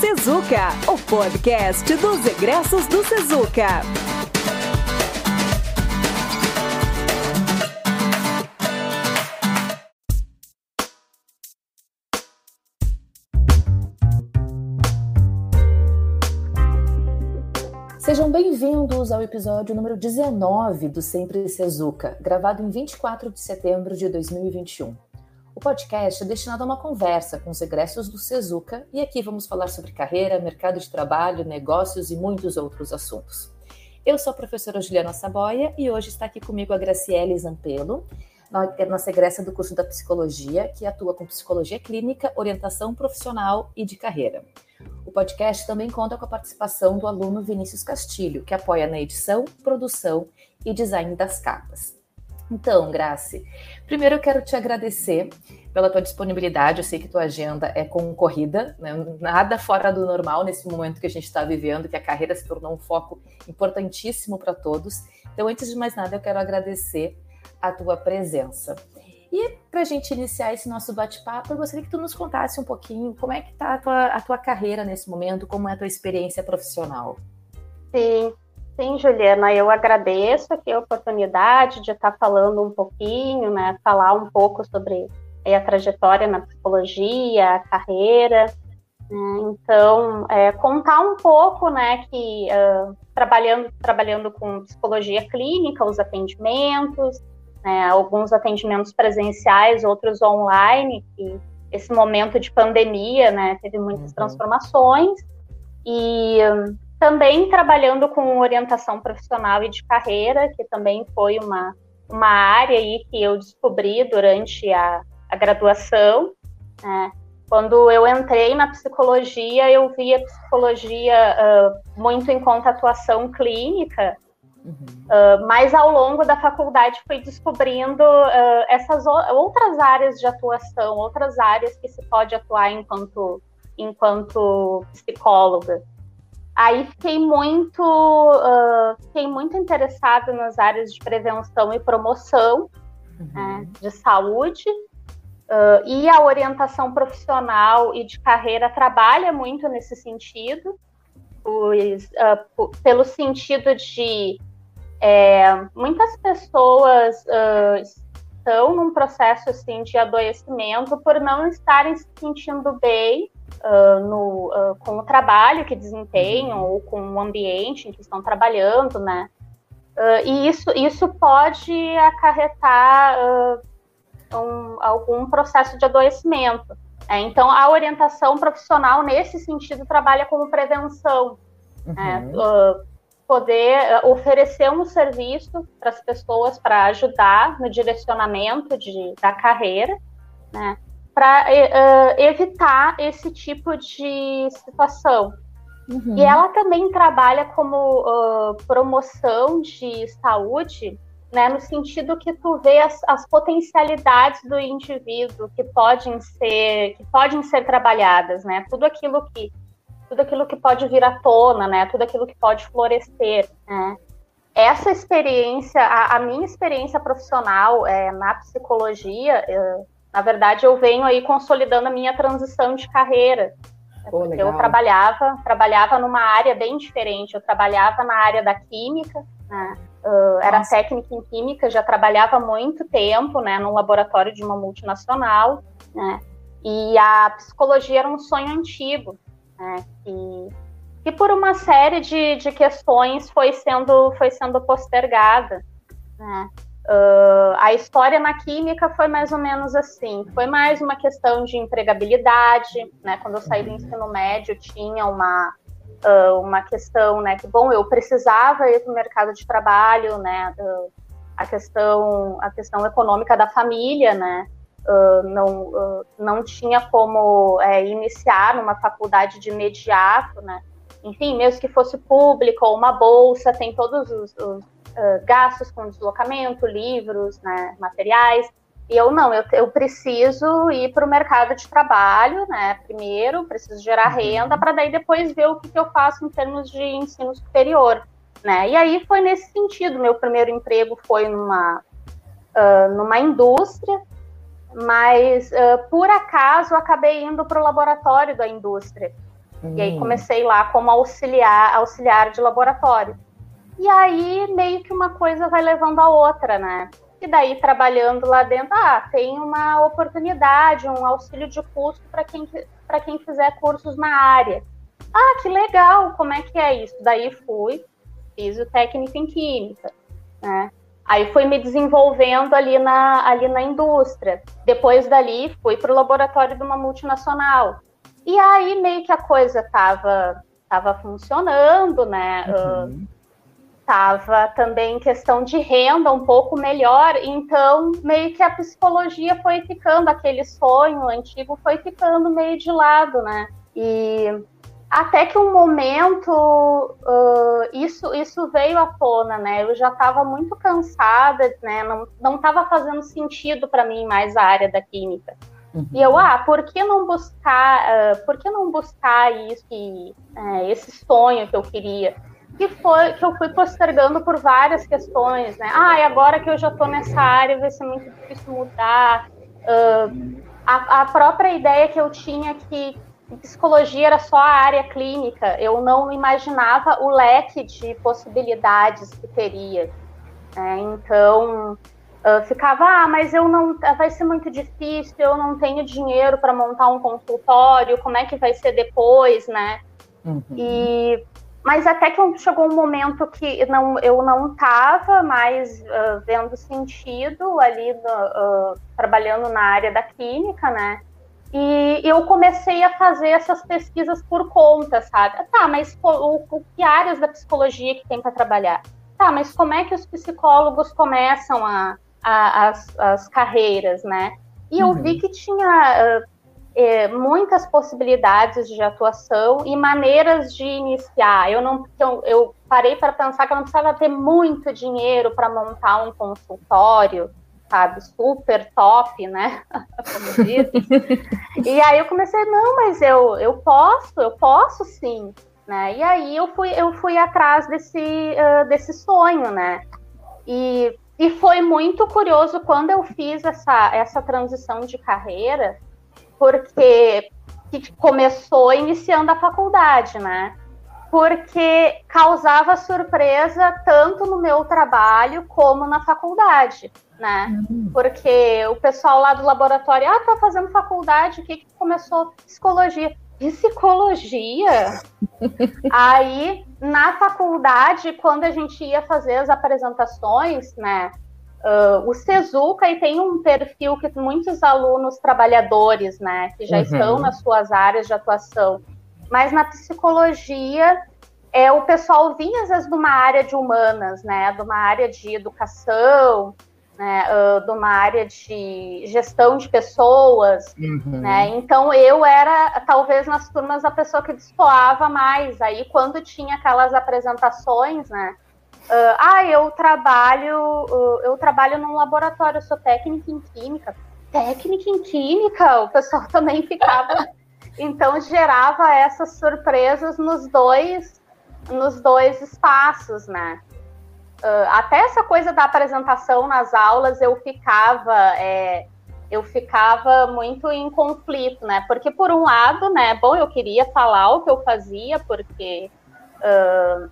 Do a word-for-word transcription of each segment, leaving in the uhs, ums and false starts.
Cesuca, o podcast dos egressos do Cesuca. Sejam bem-vindos ao episódio número dezenove do Sempre Cesuca, gravado em vinte e quatro de setembro de dois mil e vinte e um. O podcast é destinado a uma conversa com os egressos do Cesuca e aqui vamos falar sobre carreira, mercado de trabalho, negócios e muitos outros assuntos. Eu sou a professora Juliana Saboia e hoje está aqui comigo a Gracieli Zapello, nossa egressa do curso da Psicologia, que atua com psicologia clínica, orientação profissional e de carreira. O podcast também conta com a participação do aluno Vinícius Castilho, que apoia na edição, produção e design das capas. Então, Grace, primeiro eu quero te agradecer pela tua disponibilidade. Eu sei que tua agenda é concorrida, né? Nada fora do normal nesse momento que a gente está vivendo, que a carreira se tornou um foco importantíssimo para todos. Então, antes de mais nada, eu quero agradecer a tua presença. E para a gente iniciar esse nosso bate-papo, eu gostaria que tu nos contasse um pouquinho como é que está a tua, a tua carreira nesse momento, como é a tua experiência profissional. Sim, sim, Juliana, eu agradeço aqui a oportunidade de estar falando um pouquinho, né, falar um pouco sobre é, a trajetória na psicologia, a carreira, né, então é, contar um pouco, né, que uh, trabalhando, trabalhando com psicologia clínica, os atendimentos, né, alguns atendimentos presenciais, outros online, que esse momento de pandemia, né, teve muitas uhum. transformações, e também trabalhando com orientação profissional e de carreira, que também foi uma, uma área aí que eu descobri durante a, a graduação, né. Quando eu entrei na psicologia, eu vi a psicologia uh, muito enquanto atuação clínica. Uhum. Uh, mas ao longo da faculdade fui descobrindo uh, essas o- outras áreas de atuação, outras áreas que se pode atuar enquanto, enquanto psicóloga. Aí fiquei muito, uh, fiquei muito interessada nas áreas de prevenção e promoção, uhum. né, de saúde, uh, e a orientação profissional e de carreira trabalha muito nesse sentido, pois, uh, pelo sentido de É, muitas pessoas uh, estão num processo assim, de adoecimento por não estarem se sentindo bem uh, no, uh, com o trabalho que desempenham ou com o ambiente em que estão trabalhando, né? Uh, e isso, isso pode acarretar uh, um, algum processo de adoecimento. Né? Então, a orientação profissional, nesse sentido, trabalha como prevenção. Uhum. Né? Uh, poder oferecer um serviço para as pessoas, para ajudar no direcionamento de, da carreira, né, para uh, evitar esse tipo de situação. Uhum. E ela também trabalha como uh, promoção de saúde, né, no sentido que tu vê as, as potencialidades do indivíduo que podem ser, que podem ser trabalhadas, né, tudo aquilo que tudo aquilo que pode vir à tona, né? Tudo aquilo que pode florescer, né? Essa experiência, a, a minha experiência profissional é, na psicologia, eu, na verdade, eu venho aí consolidando a minha transição de carreira. Pô, porque legal. Eu trabalhava, trabalhava numa área bem diferente, eu trabalhava na área da química, né? uh, era técnica em química, já trabalhava há muito tempo, né, num laboratório de uma multinacional, né? E a psicologia era um sonho antigo, né, que, que por uma série de, de questões foi sendo, foi sendo postergada, né. Uh, a história na química foi mais ou menos assim, foi mais uma questão de empregabilidade, né. Quando eu saí do ensino médio tinha uma, uh, uma questão, né, que bom, eu precisava ir para o mercado de trabalho, né, uh, a, questão, a questão econômica da família, né. Uh, não, uh, não tinha como é, iniciar numa faculdade de imediato, né? Enfim, mesmo que fosse público ou uma bolsa, tem todos os, os uh, gastos com deslocamento, livros, né, materiais, e eu não, eu, eu preciso ir para o mercado de trabalho, né? Primeiro, preciso gerar renda, para daí depois ver o que, que eu faço em termos de ensino superior, né? E aí foi nesse sentido, meu primeiro emprego foi numa, uh, numa indústria, mas, uh, por acaso, acabei indo para o laboratório da indústria. Hum. E aí comecei lá como auxiliar, auxiliar de laboratório. E aí meio que uma coisa vai levando a outra, né? E daí trabalhando lá dentro, ah, tem uma oportunidade, um auxílio de custo para quem, para quem fizer cursos na área. Ah, que legal, como é que é isso? Daí fui, fiz o técnico em química, né? Aí fui me desenvolvendo ali na, ali na indústria. Depois dali fui para o laboratório de uma multinacional. E aí meio que a coisa tava, tava funcionando, né? Uhum. Uh, tava também questão de renda um pouco melhor, então meio que a psicologia foi ficando, aquele sonho antigo foi ficando meio de lado, né? E até que um momento uh, isso, isso veio à tona, né? Eu já estava muito cansada, né? Não, não tava fazendo sentido para mim mais a área da química. Uhum. E eu, ah, por que não buscar, uh, por que não buscar isso, que, uh, esse sonho que eu queria? Que, foi, que eu fui postergando por várias questões, né? Ah, e agora que eu já tô nessa área, vai ser muito difícil mudar. Uh, a, a própria ideia que eu tinha que psicologia era só a área clínica, eu não imaginava o leque de possibilidades que teria, né? Então... Uh, ficava, ah, mas eu não, vai ser muito difícil, eu não tenho dinheiro para montar um consultório, como é que vai ser depois, né? Uhum. E, mas até que chegou um momento que não, eu não estava mais uh, vendo sentido ali, no, uh, trabalhando na área da química, né? E eu comecei a fazer essas pesquisas por conta, sabe? Tá, mas o, o, que áreas da psicologia que tem para trabalhar? Tá, mas como é que os psicólogos começam a A, as, as carreiras, né? E uhum. eu vi que tinha uh, eh, muitas possibilidades de atuação e maneiras de iniciar. Eu, não, eu, eu parei para pensar que eu não precisava ter muito dinheiro para montar um consultório, sabe? Super top, né? Como diz. E aí eu comecei, não, mas eu, eu posso, eu posso sim, né? E aí eu fui, eu fui atrás desse, uh, desse sonho, né? E... E foi muito curioso quando eu fiz essa, essa transição de carreira, porque começou iniciando a faculdade, né? Porque causava surpresa tanto no meu trabalho como na faculdade, né? Porque o pessoal lá do laboratório, ah, tá fazendo faculdade, o que que começou? Psicologia. Psicologia? Aí, na faculdade, quando a gente ia fazer as apresentações, né, uh, o Cesuca, e tem um perfil que muitos alunos trabalhadores, né, que já uhum. estão nas suas áreas de atuação, mas na psicologia, é, o pessoal vinha, às vezes, de uma área de humanas, né, de uma área de educação, né, uh, de uma área de gestão de pessoas, uhum. né, então eu era, talvez nas turmas, a pessoa que destoava mais, aí quando tinha aquelas apresentações, né, uh, ah, eu trabalho, uh, eu trabalho num laboratório, eu sou técnica em química, técnica em química, o pessoal também ficava, então gerava essas surpresas nos dois, nos dois espaços, né. Uh, até essa coisa da apresentação nas aulas, eu ficava, é, eu ficava muito em conflito, né? Porque, por um lado, né, bom, eu queria falar o que eu fazia, porque uh,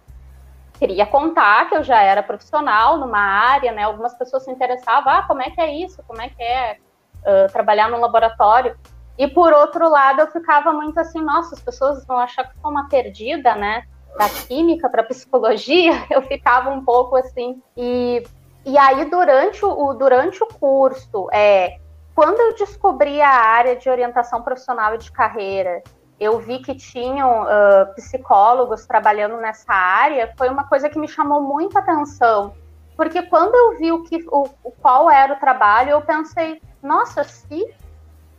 queria contar que eu já era profissional numa área, né? Algumas pessoas se interessavam, ah, como é que é isso? Como é que é uh, trabalhar no laboratório? E, por outro lado, eu ficava muito assim, nossa, as pessoas vão achar que sou uma perdida, né? Da química para psicologia, eu ficava um pouco assim. E, e aí, durante o, durante o curso, é, quando eu descobri a área de orientação profissional e de carreira, eu vi que tinham uh, psicólogos trabalhando nessa área, foi uma coisa que me chamou muita atenção. Porque quando eu vi o que, o, qual era o trabalho, eu pensei, nossa, se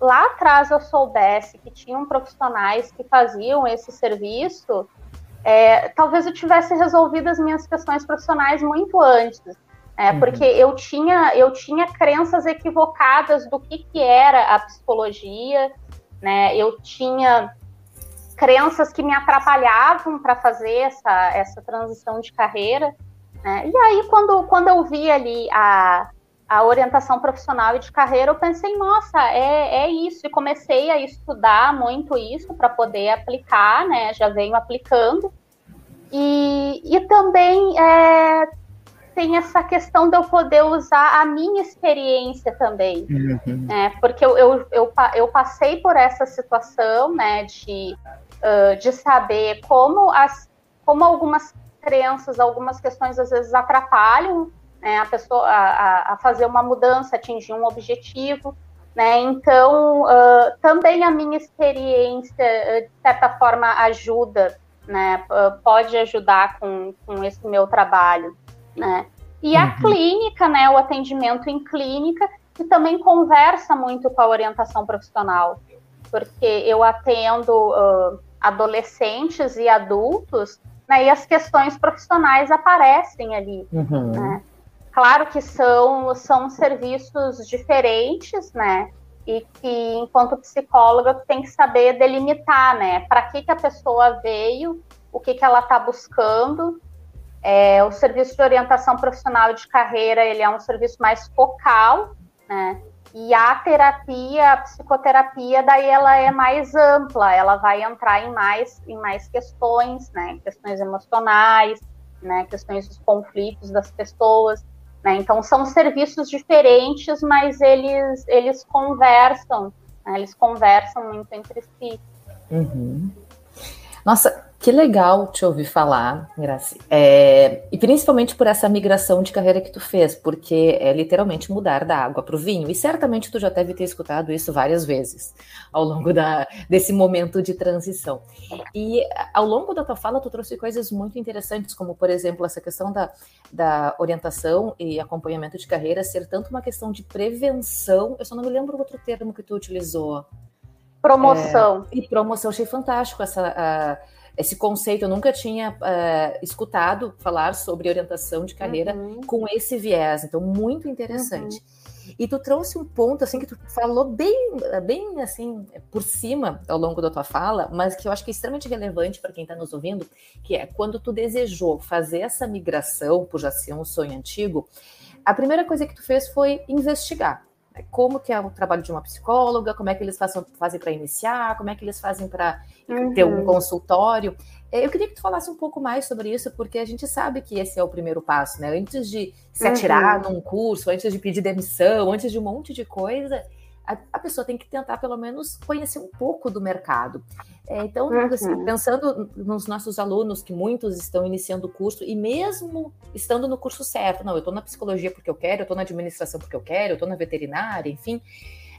lá atrás eu soubesse que tinham profissionais que faziam esse serviço... É, talvez eu tivesse resolvido as minhas questões profissionais muito antes, é, uhum. porque eu tinha, eu tinha crenças equivocadas do que, que era a psicologia, né? Eu tinha crenças que me atrapalhavam para fazer essa, essa transição de carreira, né? E aí, quando, quando eu vi ali a, a orientação profissional e de carreira, eu pensei, nossa, é, é isso. E comecei a estudar muito isso para poder aplicar, né? Já venho aplicando. E, e também é, tem essa questão de eu poder usar a minha experiência também. Uhum. Né? Porque eu, eu, eu, eu passei por essa situação, né? De, uh, de saber como, as, como algumas crenças, algumas questões às vezes atrapalham, né, a pessoa a, a fazer uma mudança, atingir um objetivo, né? Então, uh, também a minha experiência, de certa forma, ajuda, né? Uh, pode ajudar com, com esse meu trabalho, né? E a uhum. clínica, né? O atendimento em clínica, que também conversa muito com a orientação profissional, porque eu atendo uh, adolescentes e adultos, né? E as questões profissionais aparecem ali, uhum. né? Claro que são, são serviços diferentes, né? E que, enquanto psicóloga, tem que saber delimitar, né? Para que, que a pessoa veio, o que, que ela está buscando. É, o serviço de orientação profissional de carreira, ele é um serviço mais focal, né? E a terapia, a psicoterapia, daí ela é mais ampla, ela vai entrar em mais, em mais questões, né? Questões emocionais, né? Questões dos conflitos das pessoas. Né? Então, são serviços diferentes, mas eles, eles conversam, né? Eles conversam muito entre si. Uhum. Nossa, que legal te ouvir falar, Graci. É, e principalmente por essa migração de carreira que tu fez, porque é literalmente mudar da água para o vinho. E certamente tu já deve ter escutado isso várias vezes ao longo da, desse momento de transição. E ao longo da tua fala, tu trouxe coisas muito interessantes, como, por exemplo, essa questão da, da orientação e acompanhamento de carreira ser tanto uma questão de prevenção. Eu só não me lembro o outro termo que tu utilizou. Promoção. É, e promoção, achei fantástico essa... A, Esse conceito, eu nunca tinha uh, escutado falar sobre orientação de carreira uhum. com esse viés. Então, muito interessante. Uhum. E tu trouxe um ponto, assim, que tu falou bem, bem, assim, por cima ao longo da tua fala, mas que eu acho que é extremamente relevante para quem está nos ouvindo, que é quando tu desejou fazer essa migração, por já ser um sonho antigo, a primeira coisa que tu fez foi investigar. Como que é o trabalho de uma psicóloga, como é que eles façam, fazem para iniciar, como é que eles fazem para uhum. ter um consultório. Eu queria que tu falasse um pouco mais sobre isso, porque a gente sabe que esse é o primeiro passo, né? Antes de se atirar uhum. num curso, antes de pedir demissão, antes de um monte de coisa, a, a pessoa tem que tentar pelo menos conhecer um pouco do mercado. É, então, uhum. assim, pensando nos nossos alunos, que muitos estão iniciando o curso, e mesmo estando no curso certo, não, eu estou na psicologia porque eu quero, eu estou na administração porque eu quero, eu estou na veterinária, enfim,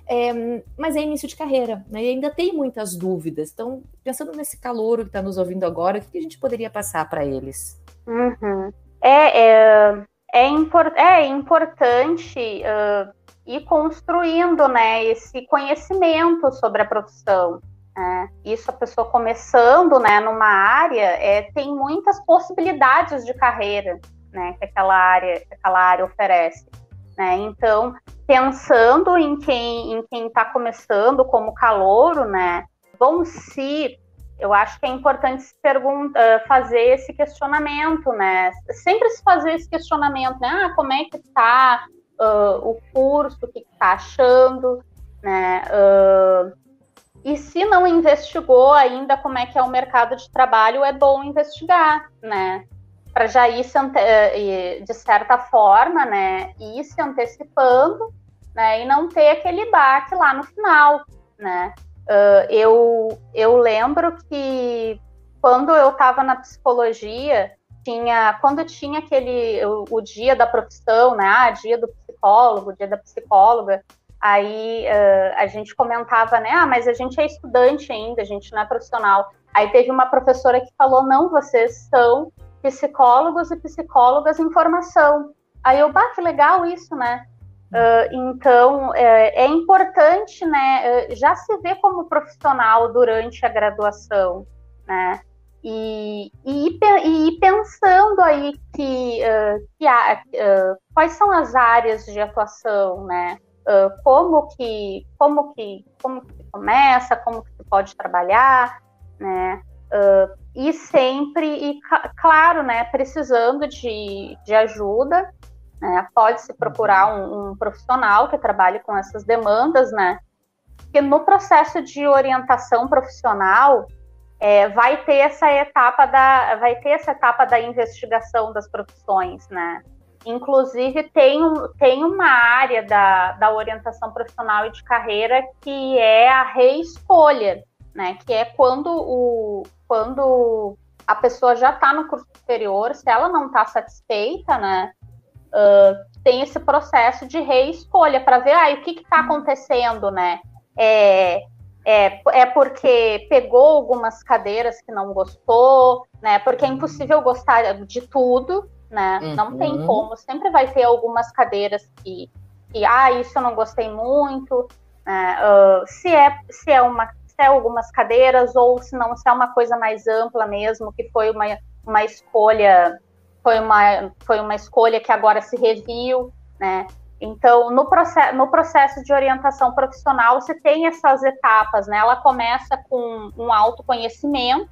é, mas é início de carreira, né? E ainda tem muitas dúvidas. Então, pensando nesse calouro que está nos ouvindo agora, o que a gente poderia passar para eles? Uhum. É, é, é, impor- é importante... Uh... e construindo, né, esse conhecimento sobre a profissão. Né? Isso, a pessoa começando, né, numa área, é, tem muitas possibilidades de carreira, né, que aquela área, que aquela área oferece. Né? Então, pensando em quem em quem está começando como calouro, né, bom, se eu acho que é importante se perguntar, fazer esse questionamento, né, sempre se fazer esse questionamento, né, ah, como é que está... Uh, o curso, o que está achando, né? Uh, e se não investigou ainda como é que é o mercado de trabalho, é bom investigar, né? Para já ir, se ante- de certa forma, né? Ir se antecipando, né? E não ter aquele baque lá no final, né? Uh, eu, eu lembro que quando eu estava na psicologia, tinha, quando tinha aquele, o, o dia da profissão, né? Ah, dia do psicólogo, dia da psicóloga, aí uh, a gente comentava, né, ah, mas a gente é estudante ainda, a gente não é profissional. Aí teve uma professora que falou, não, vocês são psicólogos e psicólogas em formação. Aí eu, bah, que legal isso, né? Uh, então, é, é importante, né, já se ver como profissional durante a graduação, né? E, e, e ir pensando aí que, uh, que há, uh, quais são as áreas de atuação, né? Uh, como, que, como, que, como que começa, como que pode trabalhar, né? Uh, e sempre, e, claro, né, precisando de, de ajuda, né? Pode-se procurar um, um profissional que trabalhe com essas demandas, né? Porque no processo de orientação profissional, é, vai ter essa etapa da, vai ter essa etapa da investigação das profissões, né? Inclusive, tem, tem uma área da, da orientação profissional e de carreira que é a reescolha, né? Que é quando, o, quando a pessoa já está no curso superior, se ela não está satisfeita, né? Uh, tem esse processo de reescolha para ver ah, o que está acontecendo, né? É, é, é porque pegou algumas cadeiras que não gostou, né? Porque é impossível gostar de tudo, né? Uhum. Não tem como, sempre vai ter algumas cadeiras que, que ah, isso eu não gostei muito, né? uh, se, é, se, é uma, se é algumas cadeiras ou se não, se é uma coisa mais ampla mesmo, que foi uma, uma escolha, foi uma, foi uma escolha que agora se reviu, né? Então, no, process, no processo de orientação profissional, você tem essas etapas, né? Ela começa com um autoconhecimento,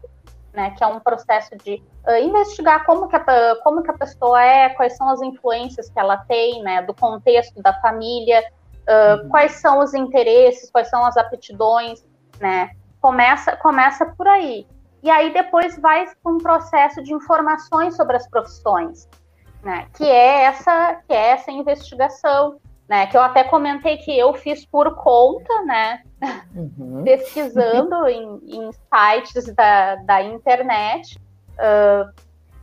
né, que é um processo de uh, investigar como que, a, como que a pessoa é, quais são as influências que ela tem, né, do contexto da família, uh, uhum. quais são os interesses, quais são as aptidões, né, começa, começa por aí. E aí depois vai para um processo de informações sobre as profissões, né, que é essa, que é essa investigação, né, que eu até comentei que eu fiz por conta, né, uhum. pesquisando em, em sites da, da internet, uh,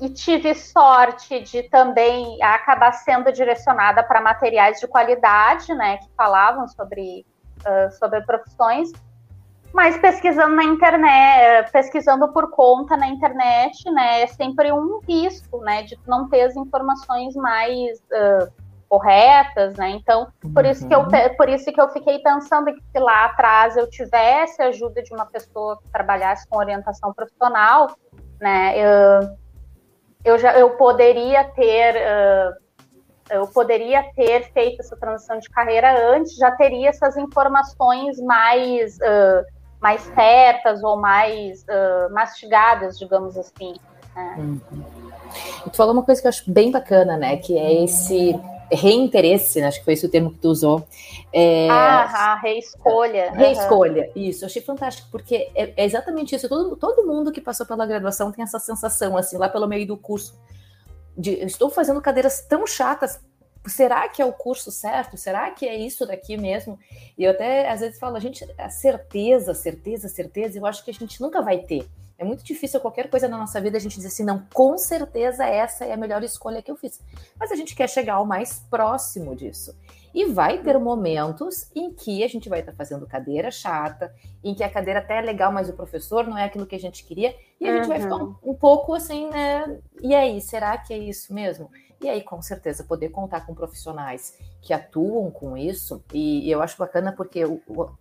e tive sorte de também acabar sendo direcionada para materiais de qualidade, né, que falavam sobre, uh, sobre profissões, mas pesquisando na internet, pesquisando por conta na internet, né, é sempre um risco, né, de não ter as informações mais... Uh, corretas, né? Então, por isso, que eu, por isso que eu fiquei pensando que se lá atrás eu tivesse a ajuda de uma pessoa que trabalhasse com orientação profissional, né? Eu, eu, já, eu, poderia ter, eu poderia ter feito essa transição de carreira antes, já teria essas informações mais, mais certas ou mais mastigadas, digamos assim. Né? E tu falou uma coisa que eu acho bem bacana, né? Que é esse... reinteresse, né? Acho que foi esse o termo que tu usou. É... Ah, reescolha. Reescolha, uhum. Isso. Eu achei fantástico, porque é, é exatamente isso. Todo, todo mundo que passou pela graduação tem essa sensação, assim, lá pelo meio do curso, de estou fazendo cadeiras tão chatas, será que é o curso certo? Será que é isso daqui mesmo? E eu até, às vezes, falo, a gente, a certeza, certeza, certeza, eu acho que a gente nunca vai ter. É muito difícil qualquer coisa na nossa vida a gente dizer assim, não, com certeza essa é a melhor escolha que eu fiz. Mas a gente quer chegar ao mais próximo disso. E vai ter momentos em que a gente vai estar fazendo cadeira chata, em que a cadeira até é legal, mas o professor não é aquilo que a gente queria, e a gente uhum. vai ficar um, um pouco assim, né? E aí, será que é isso mesmo? E aí, com certeza, poder contar com profissionais que atuam com isso, e, e eu acho bacana porque... o, o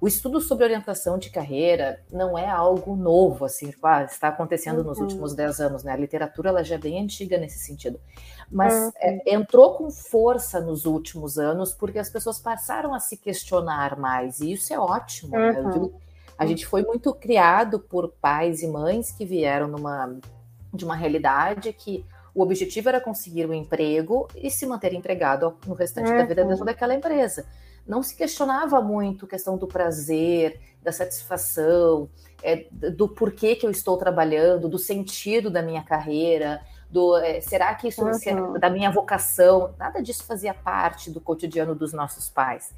O estudo sobre orientação de carreira não é algo novo, assim, tipo, ah, está acontecendo uhum. nos últimos dez anos, né? A literatura ela já é bem antiga nesse sentido. Mas uhum. é, entrou com força nos últimos anos porque as pessoas passaram a se questionar mais, e isso é ótimo. Uhum. Né? Eu digo, a gente foi muito criado por pais e mães que vieram numa, de uma realidade que o objetivo era conseguir um emprego e se manter empregado no restante uhum. da vida dentro daquela empresa. Não se questionava muito a questão do prazer, da satisfação, é, do porquê que eu estou trabalhando, do sentido da minha carreira, do é, será que isso uhum. é da minha vocação? Nada disso fazia parte do cotidiano dos nossos pais.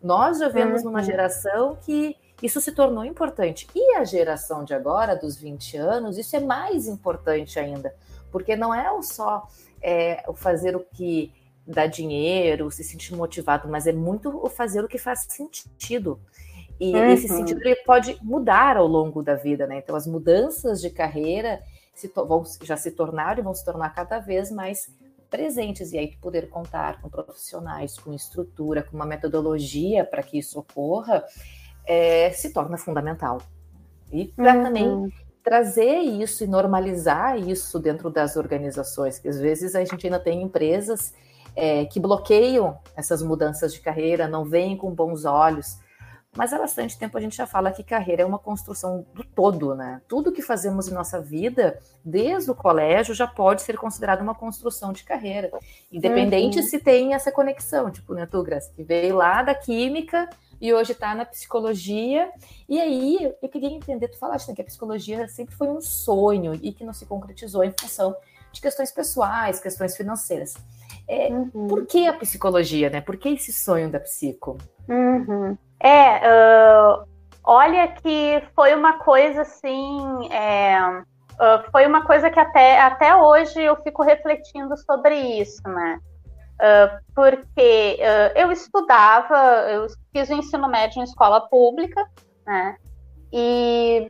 Nós já vemos uhum. numa geração que isso se tornou importante. E a geração de agora, dos vinte anos, isso é mais importante ainda. Porque não é só é, fazer o que... dar dinheiro, se sentir motivado, mas é muito fazer o que faz sentido. E uhum. esse sentido ele pode mudar ao longo da vida, né? Então as mudanças de carreira se to- vão, já se tornaram e vão se tornar cada vez mais presentes. E aí poder contar com profissionais, com estrutura, com uma metodologia para que isso ocorra, é, se torna fundamental. E para uhum. também... trazer isso e normalizar isso dentro das organizações, que às vezes a gente ainda tem empresas é, que bloqueiam essas mudanças de carreira, não veem com bons olhos, Mas há bastante tempo a gente já fala que carreira é uma construção do todo, né? Tudo que fazemos em nossa vida, desde o colégio, já pode ser considerado uma construção de carreira. Independente uhum. se tem essa conexão, tipo, né, tu, Graça, que veio lá da química e hoje está na psicologia. E aí, eu queria entender, tu falaste, né, que a psicologia sempre foi um sonho e que não se concretizou em função de questões pessoais, questões financeiras. É, uhum. Por que a psicologia, né? Por que esse sonho da psico? Uhum. É, uh, olha que foi uma coisa assim, é, uh, foi uma coisa que até, até hoje eu fico refletindo sobre isso, né, uh, porque uh, eu estudava, eu fiz o ensino médio em escola pública, né, e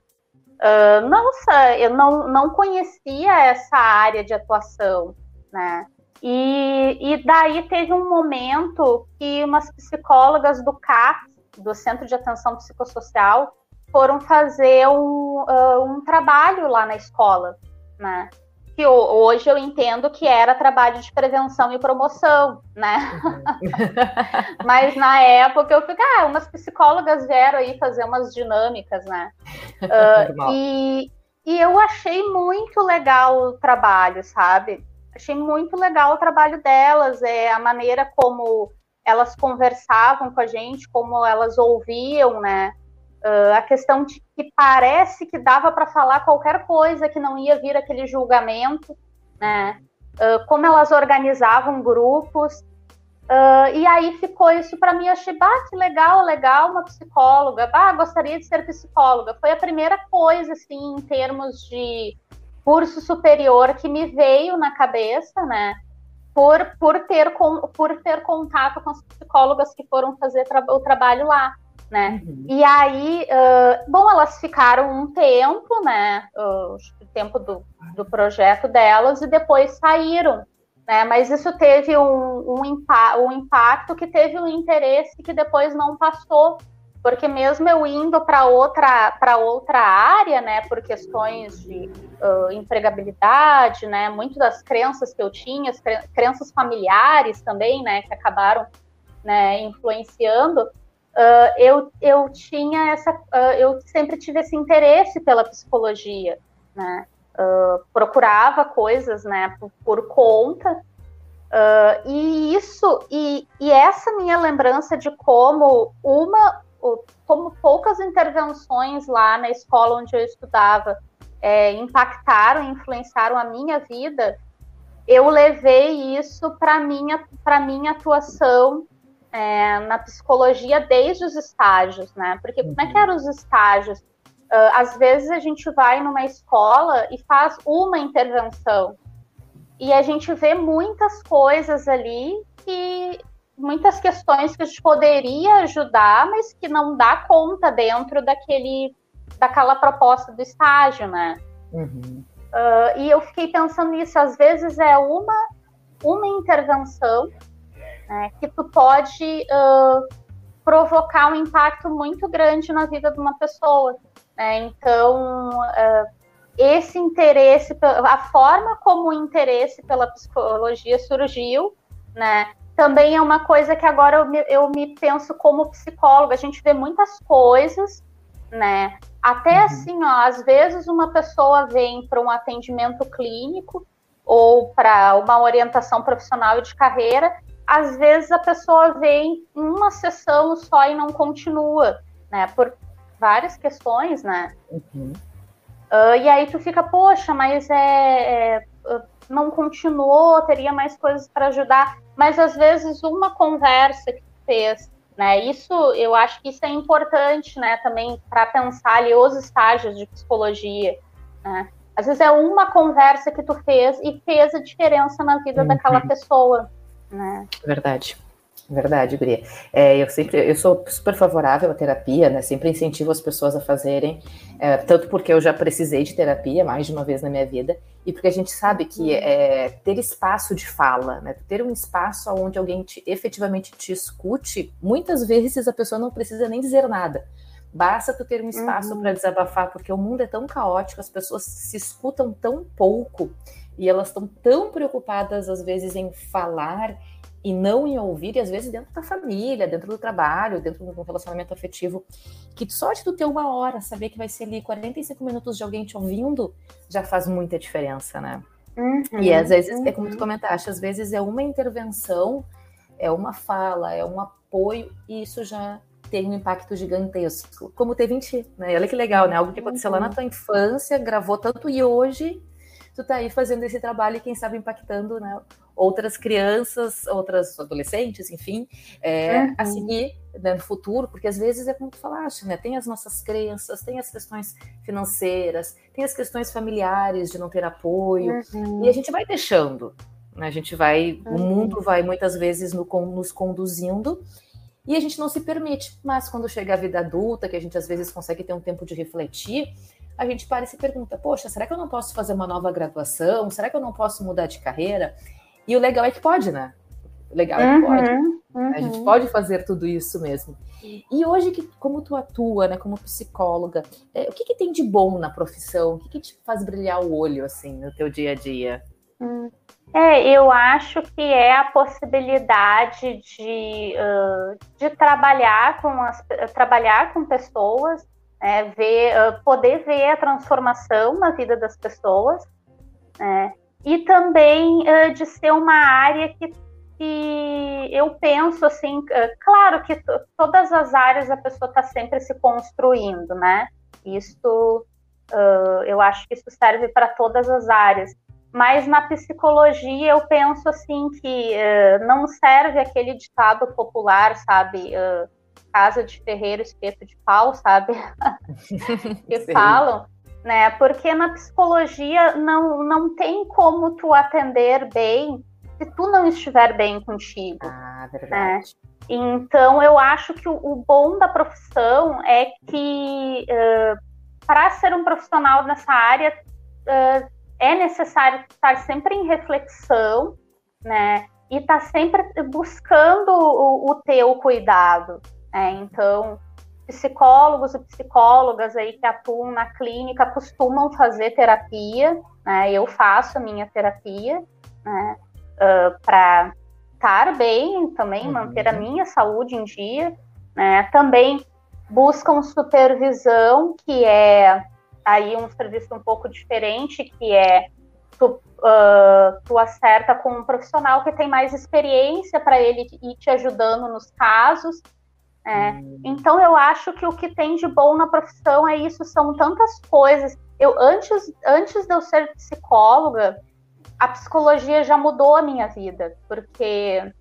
uh, nossa, eu não, não conhecia essa área de atuação, né. E, e daí teve um momento que umas psicólogas do C A P, do Centro de Atenção Psicossocial, foram fazer um, uh, um trabalho lá na escola, né? Que eu, hoje eu entendo que era trabalho de prevenção e promoção, né? Uhum. Mas na época eu fiquei, ah, umas psicólogas vieram aí fazer umas dinâmicas, né? Uh, e, e eu achei muito legal o trabalho, sabe? Achei muito legal o trabalho delas, é, a maneira como elas conversavam com a gente, como elas ouviam, né? Uh, a questão de que parece que dava para falar qualquer coisa, que não ia vir aquele julgamento, né? Uh, como elas organizavam grupos. Uh, e aí ficou isso para mim. Eu achei, bah, que legal, legal, uma psicóloga. Bah, gostaria de ser psicóloga. Foi a primeira coisa, assim, em termos de curso superior que me veio na cabeça, né? Por, por, ter com, por ter contato com as psicólogas que foram fazer tra- o trabalho lá, né? Uhum. E aí, uh, bom, elas ficaram um tempo, né? Uh, o tempo do, do projeto delas, e depois saíram, né? Mas isso teve um, um, impa- um impacto que teve um interesse que depois não passou, porque mesmo eu indo para outra, para outra área, né, por questões de uh, empregabilidade, né, muito das crenças que eu tinha, as cre- crenças familiares também, né, que acabaram, né, influenciando, uh, eu, eu tinha essa, uh, eu sempre tive esse interesse pela psicologia, né, uh, procurava coisas, né, por, por conta. Uh, e isso, e, e essa minha lembrança de como uma, como poucas intervenções lá na escola onde eu estudava é, impactaram, influenciaram a minha vida, eu levei isso para minha, para minha atuação é, na psicologia desde os estágios, né? Porque como é que eram os estágios? Uh, às vezes a gente vai numa escola e faz uma intervenção, e a gente vê muitas coisas ali, que muitas questões que a gente poderia ajudar, mas que não dá conta dentro daquele, daquela proposta do estágio, né? Uhum. Uh, e eu fiquei pensando nisso, às vezes é uma, uma intervenção, né, que tu pode uh, provocar um impacto muito grande na vida de uma pessoa, né? Então... Uh, esse interesse, a forma como o interesse pela psicologia surgiu, né, também é uma coisa que agora eu me, eu me penso como psicóloga, a gente vê muitas coisas, né, até uhum. assim, ó, às vezes uma pessoa vem para um atendimento clínico ou para uma orientação profissional de carreira, às vezes a pessoa vem em uma sessão só e não continua, né, por várias questões, né. Uhum. Uh, e aí tu fica, poxa, mas é, é, não continuou, teria mais coisas para ajudar. Mas às vezes uma conversa que tu fez, né? Isso, eu acho que isso é importante, né? Também para pensar ali os estágios de psicologia, né? Às vezes é uma conversa que tu fez e fez a diferença na vida uhum. daquela pessoa, né? Verdade. Verdade, Guri. É, eu sempre, eu sou super favorável à terapia, né? Sempre incentivo as pessoas a fazerem, é, tanto porque eu já precisei de terapia mais de uma vez na minha vida, e porque a gente sabe que é, ter espaço de fala, né? Ter um espaço onde alguém te, efetivamente te escute, muitas vezes a pessoa não precisa nem dizer nada. Basta tu ter um espaço uhum. para desabafar, porque o mundo é tão caótico, as pessoas se escutam tão pouco, e elas estão tão preocupadas, às vezes, em falar, e não em ouvir, e às vezes dentro da família, dentro do trabalho, dentro de um relacionamento afetivo, que só de tu ter uma hora, saber que vai ser ali quarenta e cinco minutos de alguém te ouvindo, já faz muita diferença, né? Uhum, e às vezes, uhum. é como tu comentaste, às vezes é uma intervenção, é uma fala, é um apoio, e isso já tem um impacto gigantesco, como teve em ti, né? Olha que legal, né? Algo que aconteceu uhum. lá na tua infância, gravou tanto, e hoje tu tá aí fazendo esse trabalho e quem sabe impactando, né, outras crianças, outras adolescentes, enfim, é, uhum. a seguir, né, no futuro, porque às vezes é como tu falaste, né, tem as nossas crenças, tem as questões financeiras, tem as questões familiares de não ter apoio, uhum. e a gente vai deixando, né, a gente vai, uhum. o mundo vai muitas vezes no, nos conduzindo e a gente não se permite, mas quando chega a vida adulta, que a gente às vezes consegue ter um tempo de refletir, a gente para e se pergunta, poxa, será que eu não posso fazer uma nova graduação? Será que eu não posso mudar de carreira? E o legal é que pode, né? O legal é que pode. Uhum. A gente pode fazer tudo isso mesmo. E hoje, que, como tu atua, né, como psicóloga, é, o que, que tem de bom na profissão? O que, que te faz brilhar o olho, assim, no teu dia a dia? É, eu acho que é a possibilidade de, uh, de trabalhar, com as, trabalhar com pessoas, é, ver, uh, poder ver a transformação na vida das pessoas, né? E também uh, de ser uma área que, que eu penso, assim, uh, claro que t- todas as áreas a pessoa está sempre se construindo, né? Isso, uh, eu acho que isso serve para todas as áreas. Mas na psicologia eu penso, assim, que uh, não serve aquele ditado popular, sabe? Uh, casa de ferreiro, espeto de pau, sabe? que Sim. falam. Né, porque na psicologia não, não tem como tu atender bem se tu não estiver bem contigo. Ah, verdade. Né? Então, eu acho que o, o bom da profissão é que uh, para ser um profissional nessa área uh, é necessário estar sempre em reflexão, né, e estar tá sempre buscando o, o teu cuidado. Né? Então, psicólogos e psicólogas aí que atuam na clínica costumam fazer terapia, né? Eu faço a minha terapia, né? uh, para estar bem também, uhum. manter a minha saúde em dia, né? Também buscam supervisão, que é aí um serviço um pouco diferente, que é tu, uh, tu acerta com um profissional que tem mais experiência para ele ir te ajudando nos casos. É, então eu acho que o que tem de bom na profissão é isso, são tantas coisas. Eu, antes, antes de eu ser psicóloga, a psicologia já mudou a minha vida, porque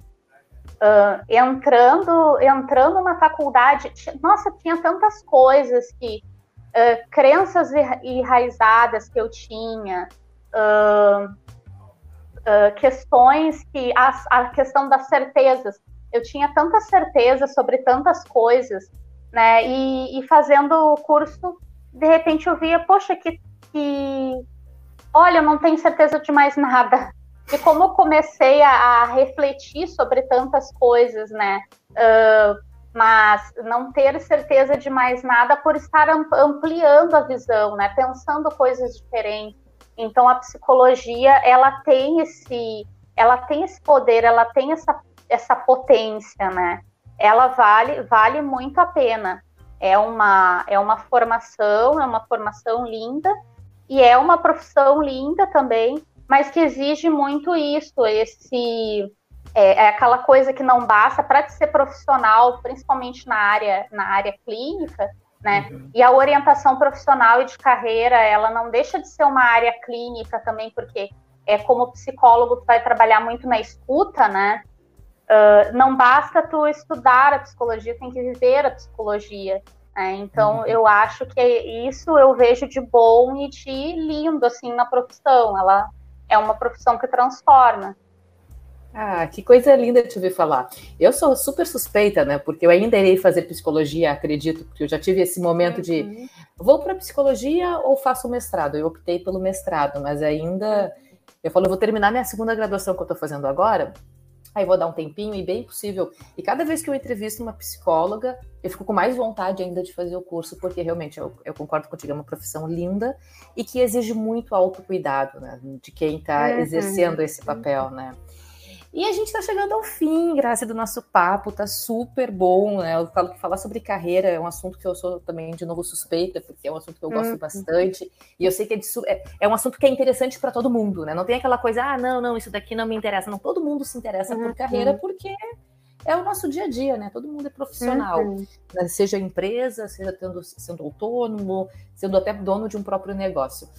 uh, entrando, entrando na faculdade, nossa, tinha tantas coisas que uh, crenças enraizadas que eu tinha, uh, uh, questões que a, a questão das certezas. Eu tinha tanta certeza sobre tantas coisas, né? E, e fazendo o curso, de repente eu via, poxa, que, que... olha, eu não tenho certeza de mais nada. E como eu comecei a, a refletir sobre tantas coisas, né? Uh, mas não ter certeza de mais nada por estar ampliando a visão, né? Pensando coisas diferentes. Então, a psicologia, ela tem esse, ela tem esse poder, ela tem essa essa potência, né? Ela vale, vale muito a pena. É uma, é uma formação, é uma formação linda, e é uma profissão linda também, mas que exige muito isso, esse, é, é aquela coisa que não basta para ser profissional, principalmente na área, na área clínica, né? Uhum. E a orientação profissional e de carreira, ela não deixa de ser uma área clínica também, porque é como psicólogo que vai trabalhar muito na escuta, né? Uh, não basta tu estudar a psicologia, tem que viver a psicologia, né? Então, uhum. eu acho que isso eu vejo de bom e de lindo, assim, na profissão. Ela é uma profissão que transforma. Ah, que coisa linda te ouvir falar. Eu sou super suspeita, né? Porque eu ainda irei fazer psicologia, acredito, porque eu já tive esse momento uhum. de vou para psicologia ou faço mestrado? Eu optei pelo mestrado, mas ainda... Eu falo, eu vou terminar minha segunda graduação que eu estou fazendo agora... Aí vou dar um tempinho e bem possível. E cada vez que eu entrevisto uma psicóloga, eu fico com mais vontade ainda de fazer o curso, porque realmente eu, eu concordo contigo, é uma profissão linda e que exige muito autocuidado, né? De quem está uhum. exercendo esse papel, né? E a gente está chegando ao fim, graças do nosso papo, tá super bom, né? Eu falo que falar sobre carreira é um assunto que eu sou também, de novo, suspeita, porque é um assunto que eu gosto hum. bastante, e eu sei que é, de, é, é um assunto que é interessante para todo mundo, né? Não tem aquela coisa, ah, não, não, isso daqui não me interessa. Não, todo mundo se interessa uhum. por carreira, porque é o nosso dia a dia, né? Todo mundo é profissional, uhum. né? Seja empresa, seja tendo, sendo autônomo, sendo até dono de um próprio negócio.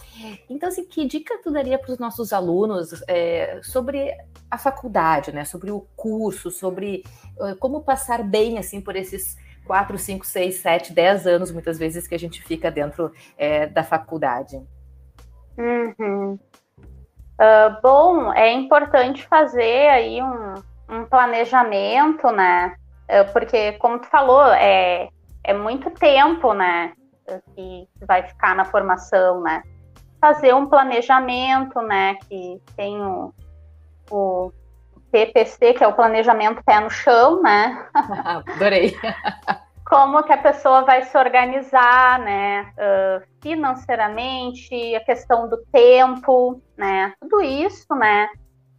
Então, assim, que dica tu daria para os nossos alunos é, sobre a faculdade, né? Sobre o curso, sobre uh, como passar bem, assim, por esses quatro, cinco, seis, sete, dez anos, muitas vezes, que a gente fica dentro é, da faculdade? Uhum. Uh, bom, é importante fazer aí um... um planejamento, né? Porque, como tu falou, é, é muito tempo, né? Que vai ficar na formação, né? Fazer um planejamento, né? Que tem o, o P P C, que é o planejamento pé no chão, né? Ah, adorei! Como que a pessoa vai se organizar, né? Financeiramente, a questão do tempo, né? Tudo isso, né?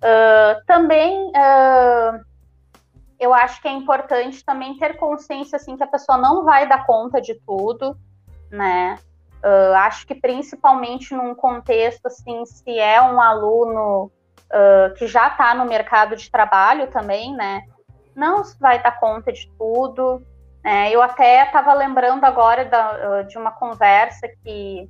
Uh, também, uh, eu acho que é importante também ter consciência, assim, que a pessoa não vai dar conta de tudo, né? Uh, acho que principalmente num contexto, assim, se é um aluno uh, que já está no mercado de trabalho também, né? Não vai dar conta de tudo, né? Eu até estava lembrando agora da, uh, de uma conversa que,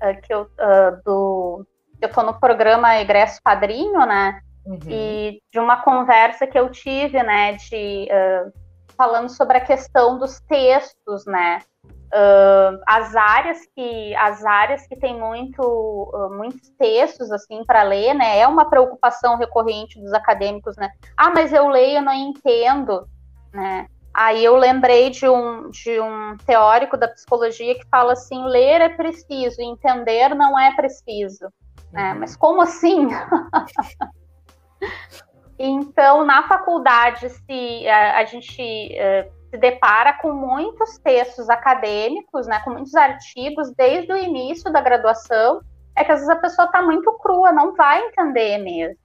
uh, que eu... Uh, do... eu tô no programa Egresso Padrinho, né, uhum. e de uma conversa que eu tive, né, de, uh, falando sobre a questão dos textos, né, uh, as áreas que, as áreas que tem muito, uh, muitos textos, assim, para ler, né, é uma preocupação recorrente dos acadêmicos, né, ah, mas eu leio, eu não entendo, né, aí eu lembrei de um, de um teórico da psicologia que fala assim, ler é preciso, entender não é preciso. É, mas como assim? Então, na faculdade, se a, a gente uh, se depara com muitos textos acadêmicos, né, com muitos artigos, desde o início da graduação, é que às vezes a pessoa está muito crua, não vai entender mesmo,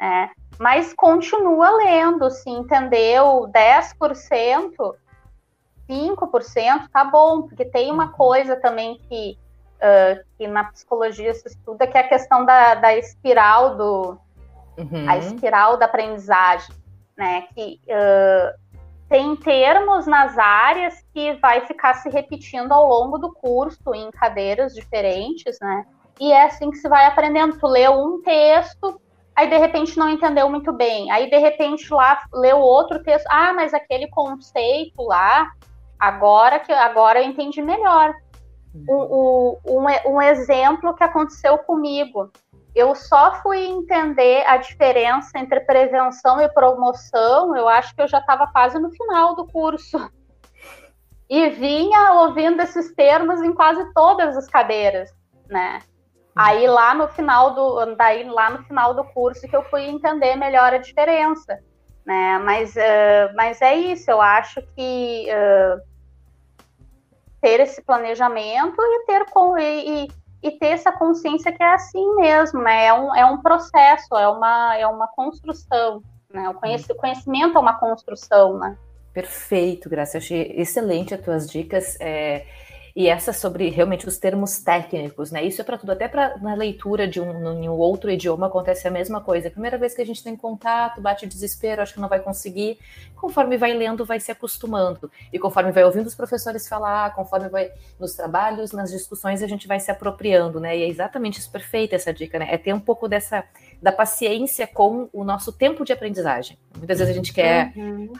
né? Mas continua lendo, se entendeu dez por cento, cinco por cento, tá bom, porque tem uma coisa também que Uh, que na psicologia se estuda, que é a questão da, da espiral do uhum. a espiral da aprendizagem, né? Que uh, tem termos nas áreas que vai ficar se repetindo ao longo do curso, em cadeiras diferentes, né? E é assim que se vai aprendendo. Tu leu um texto, aí de repente não entendeu muito bem, aí de repente lá leu outro texto, ah, mas aquele conceito lá, agora que agora eu entendi melhor. Um, um, um exemplo que aconteceu comigo, eu só fui entender a diferença entre prevenção e promoção, eu acho que eu já estava quase no final do curso, e vinha ouvindo esses termos em quase todas as cadeiras, né? Aí lá no final do, daí lá no final do curso que eu fui entender melhor a diferença, né? Mas, uh, mas é isso, eu acho que uh, ter esse planejamento e ter, com, e, e ter essa consciência que é assim mesmo, né? É um, é um processo, é uma, é uma construção, né? O conhecimento é uma construção, né? Perfeito, Graça. Eu achei excelente as tuas dicas. É... E essa sobre, realmente, os termos técnicos, né? Isso é para tudo, até para na leitura de um, em um outro idioma acontece a mesma coisa. Primeira vez que a gente tem contato, bate desespero, acho que não vai conseguir. Conforme vai lendo, vai se acostumando. E conforme vai ouvindo os professores falar, conforme vai nos trabalhos, nas discussões, a gente vai se apropriando, né? E é exatamente isso, perfeita essa dica, né? É ter um pouco dessa... da paciência com o nosso tempo de aprendizagem. Muitas vezes a gente quer uhum.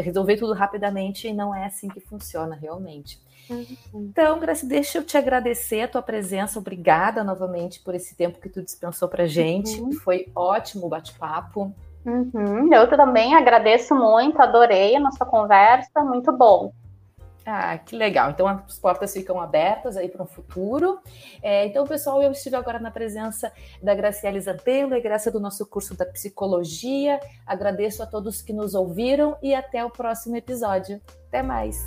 resolver tudo rapidamente e não é assim que funciona realmente. Uhum. Então, Graça, deixa eu te agradecer a tua presença. Obrigada novamente por esse tempo que tu dispensou pra gente. Uhum. Foi ótimo o bate-papo. Uhum. Eu também agradeço muito, adorei a nossa conversa, muito bom. Ah, que legal. Então, as portas ficam abertas aí para um futuro. É, então, pessoal, eu estive agora na presença da Gracieli Zapello, egresso do nosso curso da Psicologia. Agradeço a todos que nos ouviram e até o próximo episódio. Até mais!